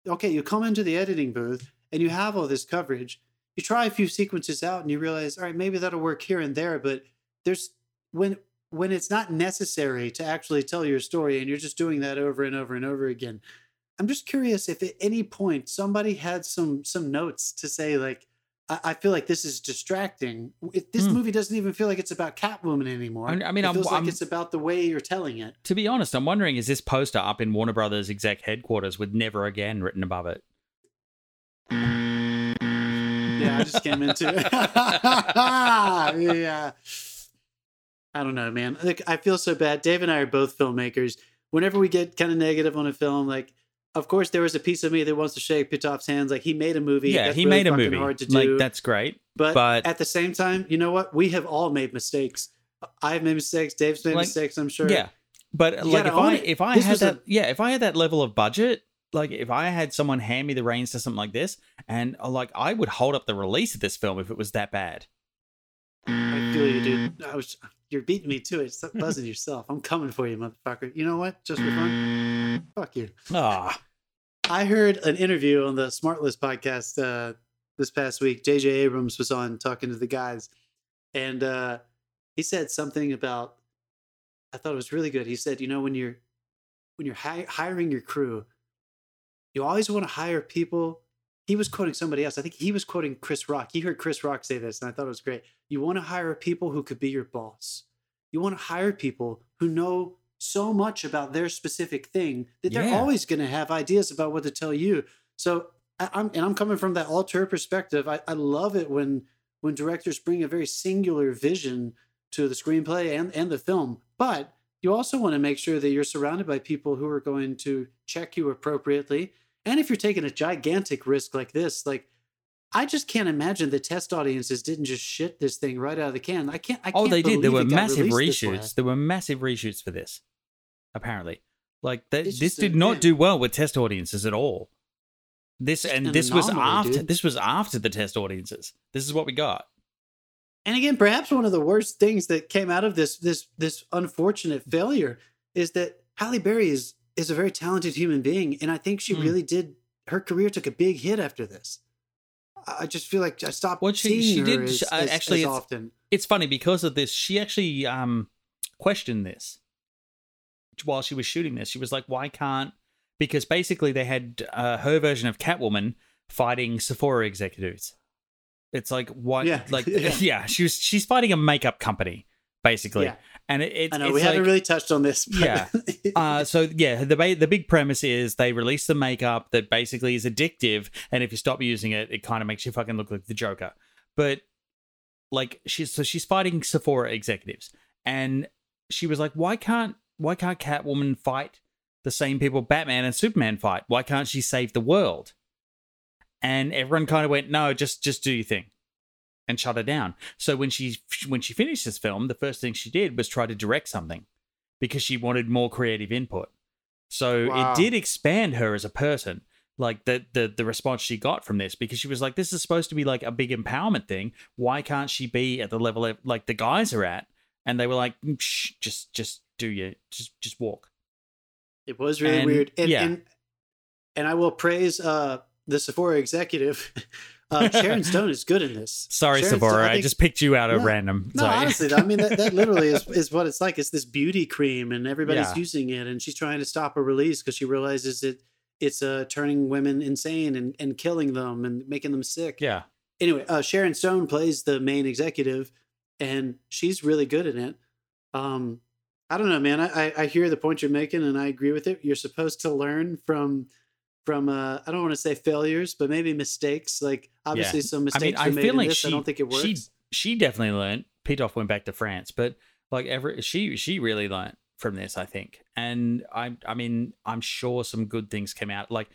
Okay, you come into the editing booth and you have all this coverage. You try a few sequences out and you realize, all right, maybe that'll work here and there. But there's when when it's not necessary to actually tell your story and you're just doing that over and over and over again. I'm just curious if at any point somebody had some some notes to say, like, I feel like this is distracting. It, this mm. movie doesn't even feel like it's about Catwoman anymore. I mean, it feels I'm, like I'm, it's about the way you're telling it. To be honest, I'm wondering, is this poster up in Warner Brothers exec headquarters with "Never Again" written above it? Yeah, I just came into it. yeah. I don't know, man. Like, I feel so bad. Dave and I are both filmmakers. Whenever we get kind of negative on a film, like, of course, there was a piece of me that wants to shake Pitof's hands. Like, he made a movie. Yeah, that's he really made a movie. Hard to do. Like, that's great. But, but at the same time, you know what? We have all made mistakes. I've made mistakes. Dave's made like, mistakes, I'm sure. Yeah. But you like if I, if I had that, a- yeah, if I had that level of budget, like if I had someone hand me the reins to something like this, and like I would hold up the release of this film if it was that bad. I feel you, dude. I was, you're beating me to it. Stop buzzing yourself. I'm coming for you, motherfucker. You know what? Just for fun. Fuck you. Aww. I heard an interview on the Smartless podcast uh, this past week. J J Abrams was on talking to the guys. And uh, he said something about, I thought it was really good. He said, you know, when you're, when you're hi- hiring your crew, you always want to hire people. He was quoting somebody else. I think he was quoting Chris Rock. He heard Chris Rock say this, and I thought it was great. You want to hire people who could be your boss. You want to hire people who know so much about their specific thing that they're yeah. always going to have ideas about what to tell you. So, I, I'm and I'm coming from that auteur perspective. I, I love it when when directors bring a very singular vision to the screenplay and, and the film. But you also want to make sure that you're surrounded by people who are going to check you appropriately. And if you're taking a gigantic risk like this, like, I just can't imagine the test audiences didn't just shit this thing right out of the can. I can't. I oh, can't they did. There were massive reshoots. There were massive reshoots for this. Apparently, like th- this did not man. do well with test audiences at all. This and an this anomaly, was after dude. this was after the test audiences. This is what we got. And again, perhaps one of the worst things that came out of this this this unfortunate failure is that Halle Berry is. is a very talented human being. And I think she mm. really did. Her career took a big hit after this. I just feel like I stopped well, she, seeing she did, her as, she, uh, as, actually, as it's, often. It's funny because of this. She actually um, questioned this while she was shooting this. She was like, why can't, because basically they had uh, her version of Catwoman fighting Sephora executives. It's like, what? Yeah. Like, yeah. yeah, she was, she's fighting a makeup company. Basically, yeah. and it, it, I know it's we like, haven't really touched on this. But yeah. Uh, so yeah, the ba- the big premise is they release the makeup that basically is addictive, and if you stop using it, it kind of makes you fucking look like the Joker. But like she's so she's fighting Sephora executives, and she was like, why can't why can't Catwoman fight the same people Batman and Superman fight? Why can't she save the world? And everyone kind of went, no, just just do your thing, and shut her down. So when she when she finished this film, the first thing she did was try to direct something, because she wanted more creative input. So wow. It did expand her as a person, like the, the the response she got from this, because she was like, this is supposed to be like a big empowerment thing. Why can't she be at the level of, like the guys are at? And they were like, shh, just just do your just just walk. It was really and, weird. And, yeah. and and I will praise uh, the Sephora executive. Uh, Sharon Stone is good in this. Sorry, Sharon Sephora, Stone, I, think, I just picked you out of no, random. No, Sorry. honestly, I mean, that, that literally is, is what it's like. It's this beauty cream, and everybody's yeah. using it, and she's trying to stop her release because she realizes it it's uh, turning women insane and, and killing them and making them sick. Yeah. Anyway, uh, Sharon Stone plays the main executive, and she's really good in it. Um, I don't know, man. I, I, I hear the point you're making, and I agree with it. You're supposed to learn from... From uh, I don't want to say failures, but maybe mistakes. Like obviously yeah. some mistakes I mean, were I made feel in like this. She, I don't think it works. She, she definitely learned. Pitof went back to France, but like every she she really learned from this, I think. And I I mean I'm sure some good things came out. Like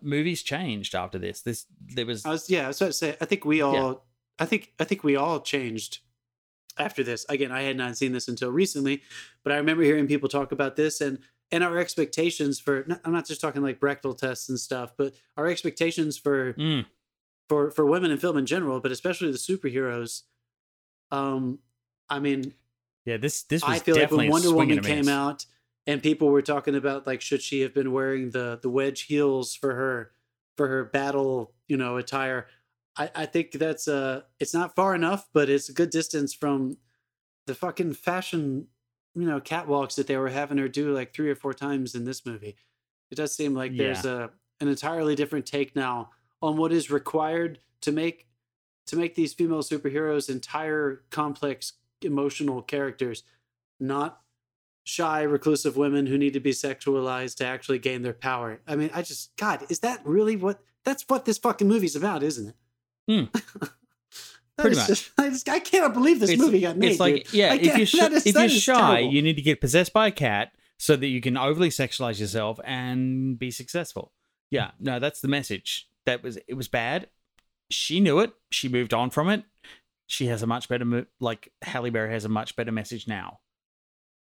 movies changed after this. This there was. I was yeah. I was about to say. I think we all. Yeah. I think I think we all changed after this. Again, I had not seen this until recently, but I remember hearing people talk about this and. And our expectations for, I'm not just talking like Bechdel tests and stuff, but our expectations for mm. for for women in film in general, but especially the superheroes. Um, I mean, yeah, this this was I feel like when Wonder Woman came out and people were talking about like, should she have been wearing the the wedge heels for her for her battle, you know, attire? I, I think that's uh it's not far enough, but it's a good distance from the fucking fashion. You know, catwalks that they were having her do like three or four times in this movie. It does seem like yeah. there's a an entirely different take now on what is required to make to make these female superheroes entire complex emotional characters, not shy, reclusive women who need to be sexualized to actually gain their power. I mean, I just God, is that really what that's what this fucking movie's about, isn't it? Mm. Pretty much. Just, I, just, I can't believe this it's, movie got made. It's like, dude. yeah, if you're, sh- is, if you're shy, terrible. You need to get possessed by a cat so that you can overly sexualize yourself and be successful. Yeah, no, that's the message. That was it was bad. She knew it. She moved on from it. She has a much better, mo- like Halle Berry has a much better message now.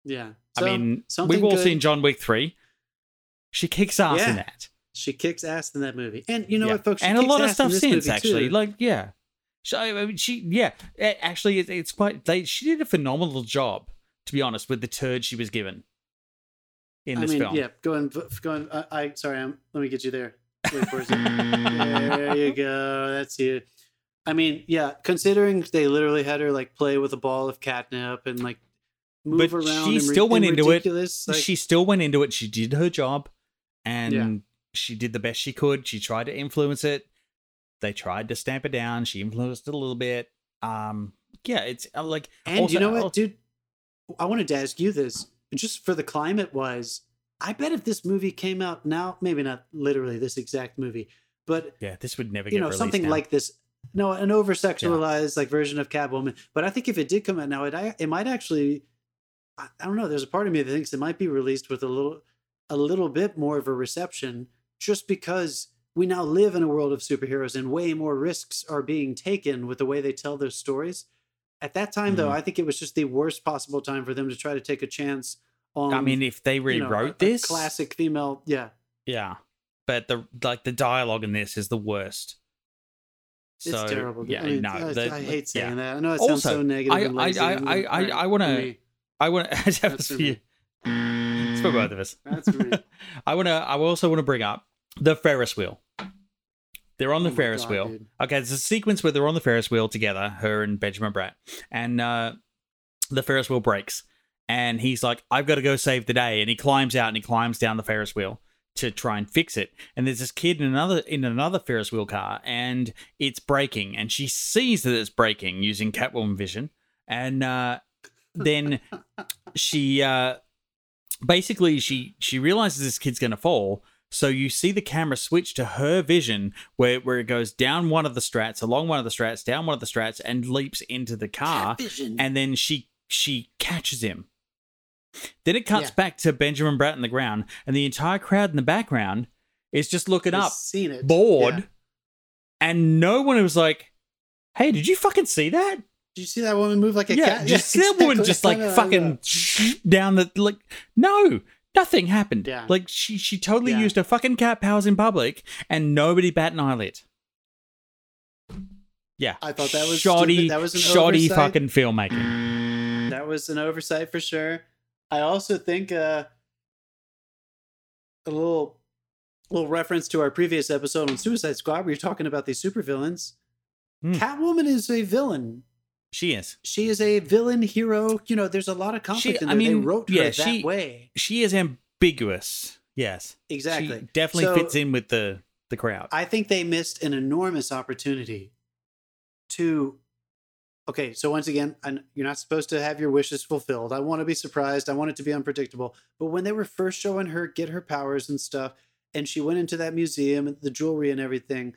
Yeah, so, I mean, we've all good. seen John Wick three. She kicks ass yeah. in that. She kicks ass in that movie, and you know yeah. what, folks, she and a lot of stuff since actually, too. like yeah. She, I mean, she, yeah, actually, it, it's quite, they, she did a phenomenal job, to be honest, with the turd she was given in this I mean, film. Yeah, go on, go on. I, I, sorry, I'm, let me get you there. Wait for a second. There you go. That's you. I mean, yeah, considering they literally had her, like, play with a ball of catnip and, like, move but around. She and still re- went into it. Like, she still went into it. She did her job, and yeah. she did the best she could. She tried to influence it. They tried to stamp it down. She influenced it a little bit. Um, yeah, it's like... And also, you know what, dude? I wanted to ask you this. Just for the climate-wise, I bet if this movie came out now, maybe not literally this exact movie, but... Yeah, this would never get released. You know, something now. like this. No, an over-sexualized yeah. like, version of Catwoman. But I think if it did come out now, it, it might actually... I, I don't know. There's a part of me that thinks it might be released with a little, a little bit more of a reception just because... We now live in a world of superheroes and way more risks are being taken with the way they tell their stories. At that time, mm-hmm. though, I think it was just the worst possible time for them to try to take a chance on... I mean, if they rewrote you know, a, this... A classic female, yeah. Yeah. But the like the dialogue in this is the worst. So, it's terrible. Yeah, I mean, no, I, the, I hate saying yeah. that. I know it sounds also, so negative. I, and lazy I, I, and I, I, I, I want to... I want to... That's for you. It's for both of us. That's for me. I, wanna, I also want to bring up the Ferris wheel. They're on the oh Ferris God, wheel. Dude. Okay, there's a sequence where they're on the Ferris wheel together, her and Benjamin Bratt. And uh, the Ferris wheel breaks. And he's like, I've got to go save the day. And he climbs out and he climbs down the Ferris wheel to try and fix it. And there's this kid in another in another Ferris wheel car. And it's breaking. And she sees that it's breaking using Catwoman vision. And uh, then she... Uh, basically, she, she realizes this kid's going to fall... So you see the camera switch to her vision where, where it goes down one of the strats, along one of the strats, down one of the strats, and leaps into the car. And then she she catches him. Then it cuts yeah. back to Benjamin Bratt on the ground, and the entire crowd in the background is just looking He's up, seen it. bored, yeah. and no one was like, hey, did you fucking see that? Did you see that woman move like a yeah, cat? Did you yeah, see that exactly. woman just like no, no, fucking no. down the, like, no, nothing happened. Yeah. Like she she totally yeah. used her fucking cat powers in public and nobody bat an eyelid. Yeah. I thought that was shoddy, stupid. That was an shoddy oversight. Fucking filmmaking. That was an oversight for sure. I also think uh, a little little reference to our previous episode on Suicide Squad where you're talking about these supervillains. Mm. Catwoman is a villain. She is. She is a villain hero. You know, there's a lot of conflict she, in there. I mean, they wrote her yeah, that she, way. She is ambiguous. Yes. Exactly. She definitely so, fits in with the, the crowd. I think they missed an enormous opportunity to... Okay, so once again, I'm, you're not supposed to have your wishes fulfilled. I want to be surprised. I want it to be unpredictable. But when they were first showing her get her powers and stuff, and she went into that museum and the jewelry and everything,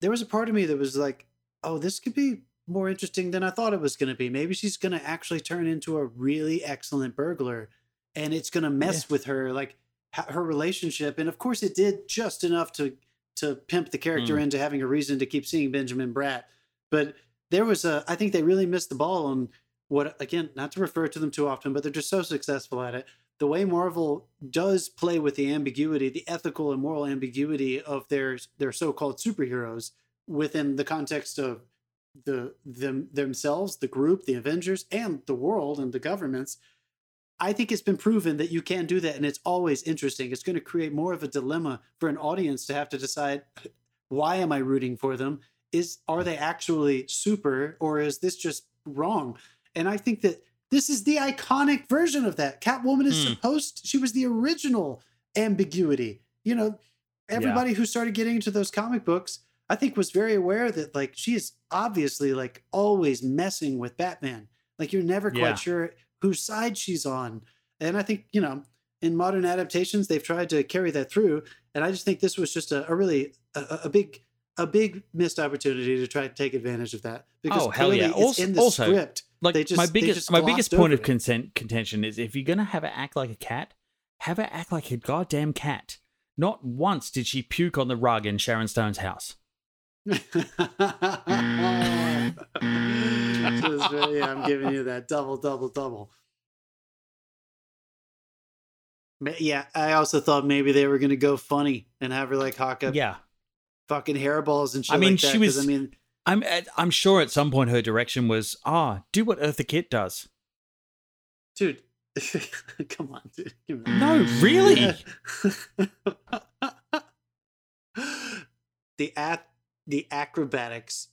there was a part of me that was like, oh, this could be more interesting than I thought it was going to be. Maybe she's going to actually turn into a really excellent burglar, and it's going to mess yeah. with her, like her relationship. And of course it did just enough to, to pimp the character mm. into having a reason to keep seeing Benjamin Bratt. But there was a, I think they really missed the ball on what, again, not to refer to them too often, but they're just so successful at it. The way Marvel does play with the ambiguity, the ethical and moral ambiguity of their, their so-called superheroes within the context of the them themselves, the group, the Avengers, and the world and the governments. I think it's been proven that you can do that, and it's always interesting. It's going to create more of a dilemma for an audience to have to decide, why am I rooting for them? Is are they actually super, or is this just wrong? And I think that this is the iconic version of that. Catwoman is mm. supposed to, she was the original ambiguity. You know, everybody yeah. who started getting into those comic books, I think, was very aware that, like, she is obviously, like, always messing with Batman. Like, you're never quite yeah. sure whose side she's on. And I think, you know, in modern adaptations, they've tried to carry that through. And I just think this was just a, a really, a, a big... a big missed opportunity to try to take advantage of that. Because oh, hell yeah. It's also, in the also, script. Like, they just, my biggest, my biggest point of consent, contention is, if you're going to have her act like a cat, have her act like a goddamn cat. Not once did she puke on the rug in Sharon Stone's house. Just, yeah, I'm giving you that double, double, double. Yeah, I also thought maybe they were going to go funny and have her, like, hawk up. Yeah. Fucking hairballs and shit. I mean, like that, she was. I mean, I'm. I'm sure at some point her direction was, ah, oh, do what Eartha Kitt does, dude. Come on, dude. Come on. No, really. the at the acrobatics,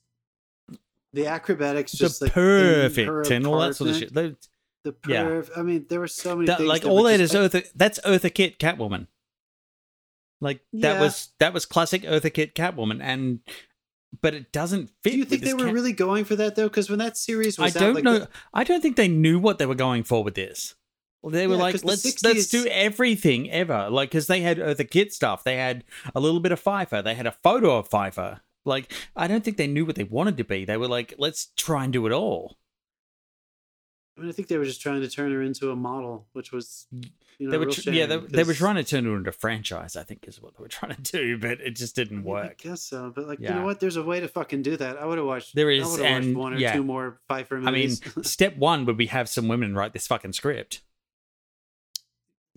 the acrobatics, just the like perfect and all that sort of shit. They, the perv. Yeah. I mean, there were so many that, things. Like that all that just, is like, Eartha. That's Eartha Kitt, Catwoman. Like that yeah. was that was classic Eartha Kitt Catwoman, and but it doesn't fit. Do you think with they were cat- really going for that though? Because when that series was, I don't out, like, know. The- I don't think they knew what they were going for with this. Well, they were yeah, like, let's sixties- let's do everything ever, like, because they had Eartha Kitt stuff, they had a little bit of Pfeiffer, they had a photo of Pfeiffer. Like, I don't think they knew what they wanted to be. They were like, let's try and do it all. I mean, I think they were just trying to turn her into a model, which was, you know, they were tr- shame, yeah, they, they were trying to turn her into a franchise, I think, is what they were trying to do, but it just didn't work. I guess so, but like, yeah. you know what? There's a way to fucking do that. I would have watched. There is, I would have watched one or yeah. two more Pfeiffer movies. I mean, step one would be have some women write this fucking script.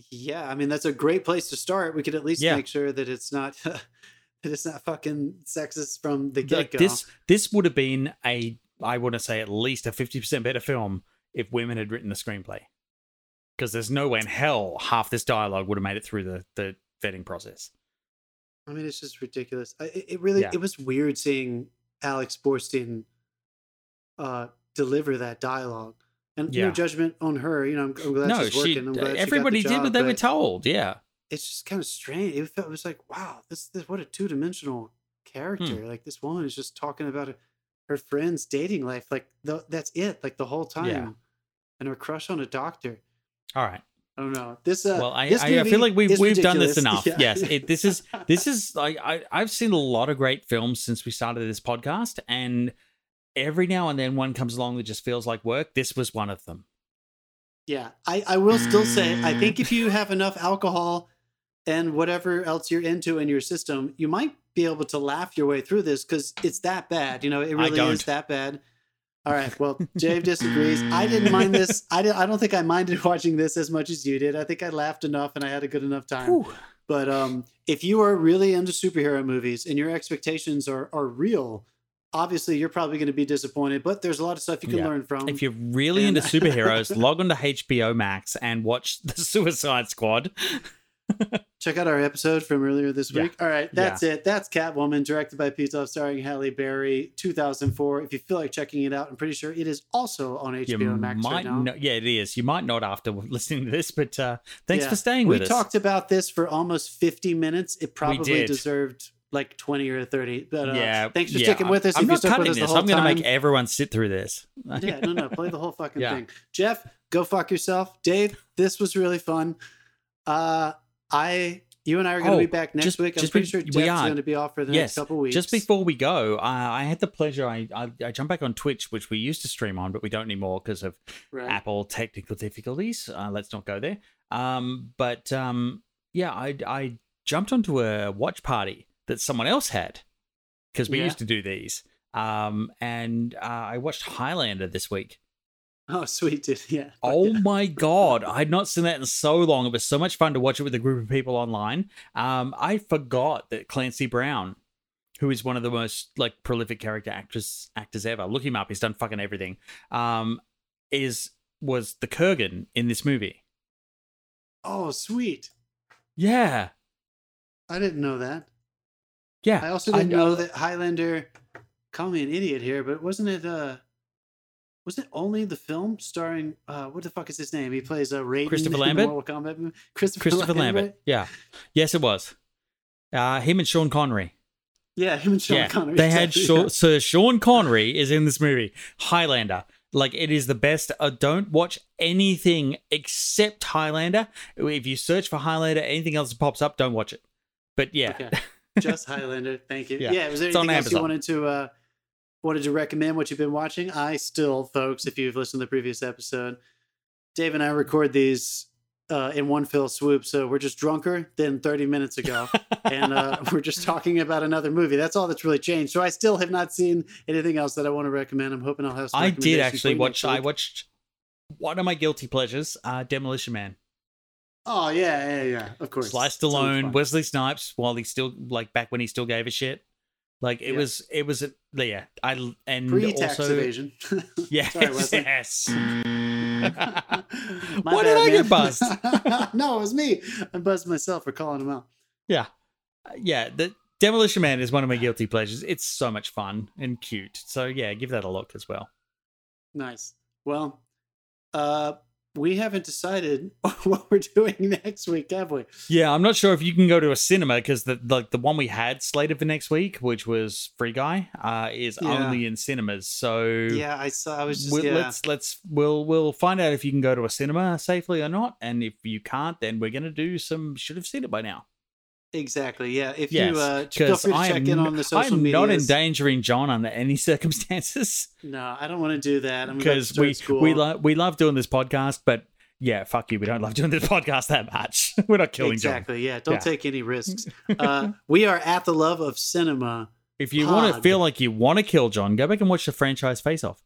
Yeah, I mean, that's a great place to start. We could at least yeah. make sure that it's not that it's not fucking sexist from the get go. This this would have been a, I want to say, at least a fifty percent better film if women had written the screenplay, because there's no way in hell half this dialogue would have made it through the, the vetting process. I mean, it's just ridiculous. I, it, it really, yeah. it was weird seeing Alex Borstein uh, deliver that dialogue, and yeah. no judgment on her. You know, I'm, I'm glad no, she's working. She, I'm glad everybody she got the job, did what they were told. Yeah. It's just kind of strange. It, felt, it was like, wow, this, this, what a two dimensional character. Hmm. Like, this woman is just talking about a, her friend's dating life. Like the, that's it. Like the whole time. Yeah. And her crush on a doctor. All right. I don't know. This uh, well, I, this I, I feel like we've we've done this enough. Yeah. Yes, it, this is this is like I I've seen a lot of great films since we started this podcast, and every now and then one comes along that just feels like work. This was one of them. Yeah, I I will still say I think if you have enough alcohol and whatever else you're into in your system, you might be able to laugh your way through this because it's that bad. You know, it really is that bad. All right. Well, Dave disagrees. I didn't mind this. I didn't, I don't think I minded watching this as much as you did. I think I laughed enough and I had a good enough time. Whew. But um, if you are really into superhero movies and your expectations are, are real, obviously you're probably going to be disappointed, but there's a lot of stuff you can yeah. learn from. If you're really and- into superheroes, log on to H B O Max and watch The Suicide Squad. Check out our episode from earlier this week. Yeah. All right, that's yeah. it. That's Catwoman, directed by Pitof, starring Halle Berry, two thousand four. If you feel like checking it out, I'm pretty sure it is also on H B O you Max might right now. No, yeah, it is. You might not after listening to this, but uh, thanks yeah. for staying we with us. We talked about this for almost fifty minutes. It probably deserved like twenty or thirty. But uh, yeah. thanks for yeah. sticking with us. I'm if not you stuck cutting with us this. The whole I'm going to make everyone sit through this. yeah, no, no. Play the whole fucking yeah. thing. Jeff, go fuck yourself. Dave, this was really fun. Uh... I, you and I are going oh, to be back next just, week. I'm pretty be, sure Jeff's going to be off for the yes. next couple of weeks. Just before we go, I, I had the pleasure, I, I I jumped back on Twitch, which we used to stream on, but we don't anymore because of right. Apple technical difficulties. Uh, let's not go there. Um, but um, yeah, I, I jumped onto a watch party that someone else had because we yeah. used to do these. Um, and uh, I watched Highlander this week. Oh, sweet, dude. Yeah. Oh, my God. I had not seen that in so long. It was so much fun to watch it with a group of people online. Um, I forgot that Clancy Brown, who is one of the most like prolific character actors actors ever, look him up. He's done fucking everything, um, is was the Kurgan in this movie. Oh, sweet. Yeah. I didn't know that. Yeah. I also didn't I, know uh, that Highlander, call me an idiot here, but wasn't it... Uh... Was it only the film starring, uh, what the fuck is his name? He plays uh, Raiden Christopher Lambert? in the Mortal Kombat movie. Christopher, Christopher Lambert. Lambert, yeah. Yes, it was. Uh, him and Sean Connery. Yeah, him and Sean yeah. Connery. They exactly. had Sean, yeah. Sir Sean Connery is in this movie, Highlander. Like, it is the best. Uh, don't watch anything except Highlander. If you search for Highlander, anything else that pops up, don't watch it. But, yeah. Okay. Just Highlander. Thank you. Yeah, yeah was there it's anything else Amazon. you wanted to... Uh, Wanted to recommend what you've been watching? I still, folks, if you've listened to the previous episode, Dave and I record these uh, in one fell swoop, so we're just drunker than thirty minutes ago, and uh, we're just talking about another movie. That's all that's really changed. So I still have not seen anything else that I want to recommend. I'm hoping I'll have some I did actually watch, I watched one of my guilty pleasures, uh, Demolition Man. Oh, yeah, yeah, yeah, of course. Sly Stallone, Wesley Snipes, while he's still, like, back when he still gave a shit. Like it yeah. was, it was, a, yeah. I and pre-tax also, evasion. Yes, Sorry, Wesley. yes. Why did I man. get buzzed? No, it was me. I buzzed myself for calling him out. Yeah, yeah. The Demolition Man is one of my guilty pleasures. It's so much fun and cute. So yeah, give that a look as well. Nice. Well, uh, we haven't decided what we're doing next week, have we? Yeah, I'm not sure if you can go to a cinema because the like the, the one we had slated for next week, which was Free Guy, uh, is yeah. only in cinemas. So yeah, I saw. I was just we'll, yeah. Let's let's we'll we'll find out if you can go to a cinema safely or not, and if you can't, then we're gonna do some. Should have seen it by now. Exactly. Yeah. If yes, you uh, feel free to I check am, in on the social media. I'm not endangering John under any circumstances. No, I don't want to do that. I'm because we we love we love doing this podcast, but yeah, fuck you. We don't love doing this podcast that much. We're not killing exactly, John. Exactly. Yeah. Don't yeah. take any risks. Uh, we are at the Love of Cinema. If you pod. want to feel like you want to kill John, go back and watch the franchise Face Off.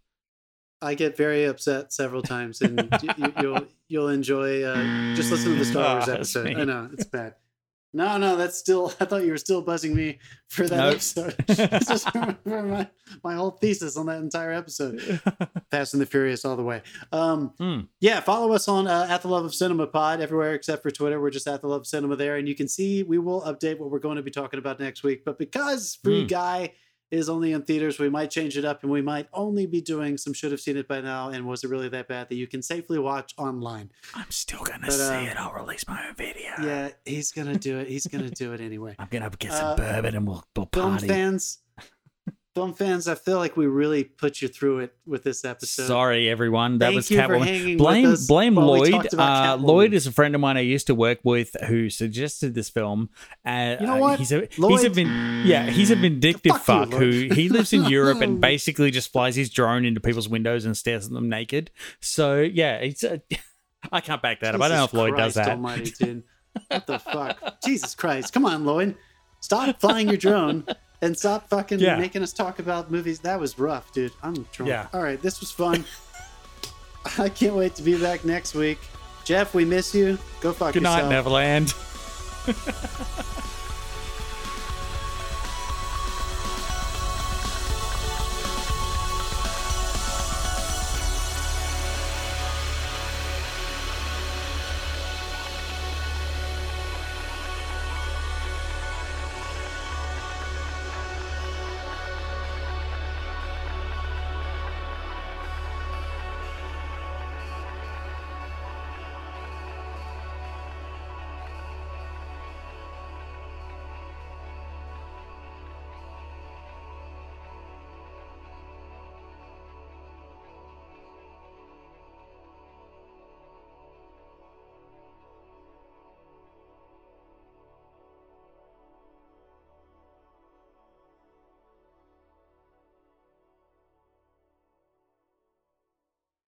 I get very upset several times, and you, you'll you'll enjoy. Uh, just listen to the Star Wars oh, episode. I know it's bad. No, no, that's still, I thought you were still buzzing me for that nope. episode. This is my, my whole thesis on that entire episode. Fast and the Furious all the way. Um, mm. Yeah, follow us on uh, at the Love of Cinema pod everywhere except for Twitter. We're just at the Love of Cinema there. And you can see we will update what we're going to be talking about next week. But because Free mm. Guy is only in theaters, we might change it up and we might only be doing some should have seen it by now and was it really that bad that you can safely watch online. I'm still gonna but, see uh, it. I'll release my own video. Yeah, he's gonna do it. He's gonna do it anyway. I'm gonna get some uh, bourbon and we'll, we'll party. Film fans, Film fans, I feel like we really put you through it with this episode. Sorry, everyone. That Thank was Catwoman. Blame, blame Lloyd. Uh, Lloyd is a friend of mine I used to work with who suggested this film. Uh, you know what? Uh, he's a, Lloyd, he's a vin- yeah, he's a vindictive fuck, fuck you, who he lives in Europe and basically just flies his drone into people's windows and stares at them naked. So, yeah, it's a, I can't back that Jesus up. I don't know if Lloyd Christ does that. Almighty, dude. What the fuck? Jesus Christ. Come on, Lloyd. Stop flying your drone. And stop fucking yeah. making us talk about movies. That was rough, dude. I'm drunk. Yeah. All right, this was fun. I can't wait to be back next week. Jeff, we miss you. Go fuck Good yourself. Good night, Neverland.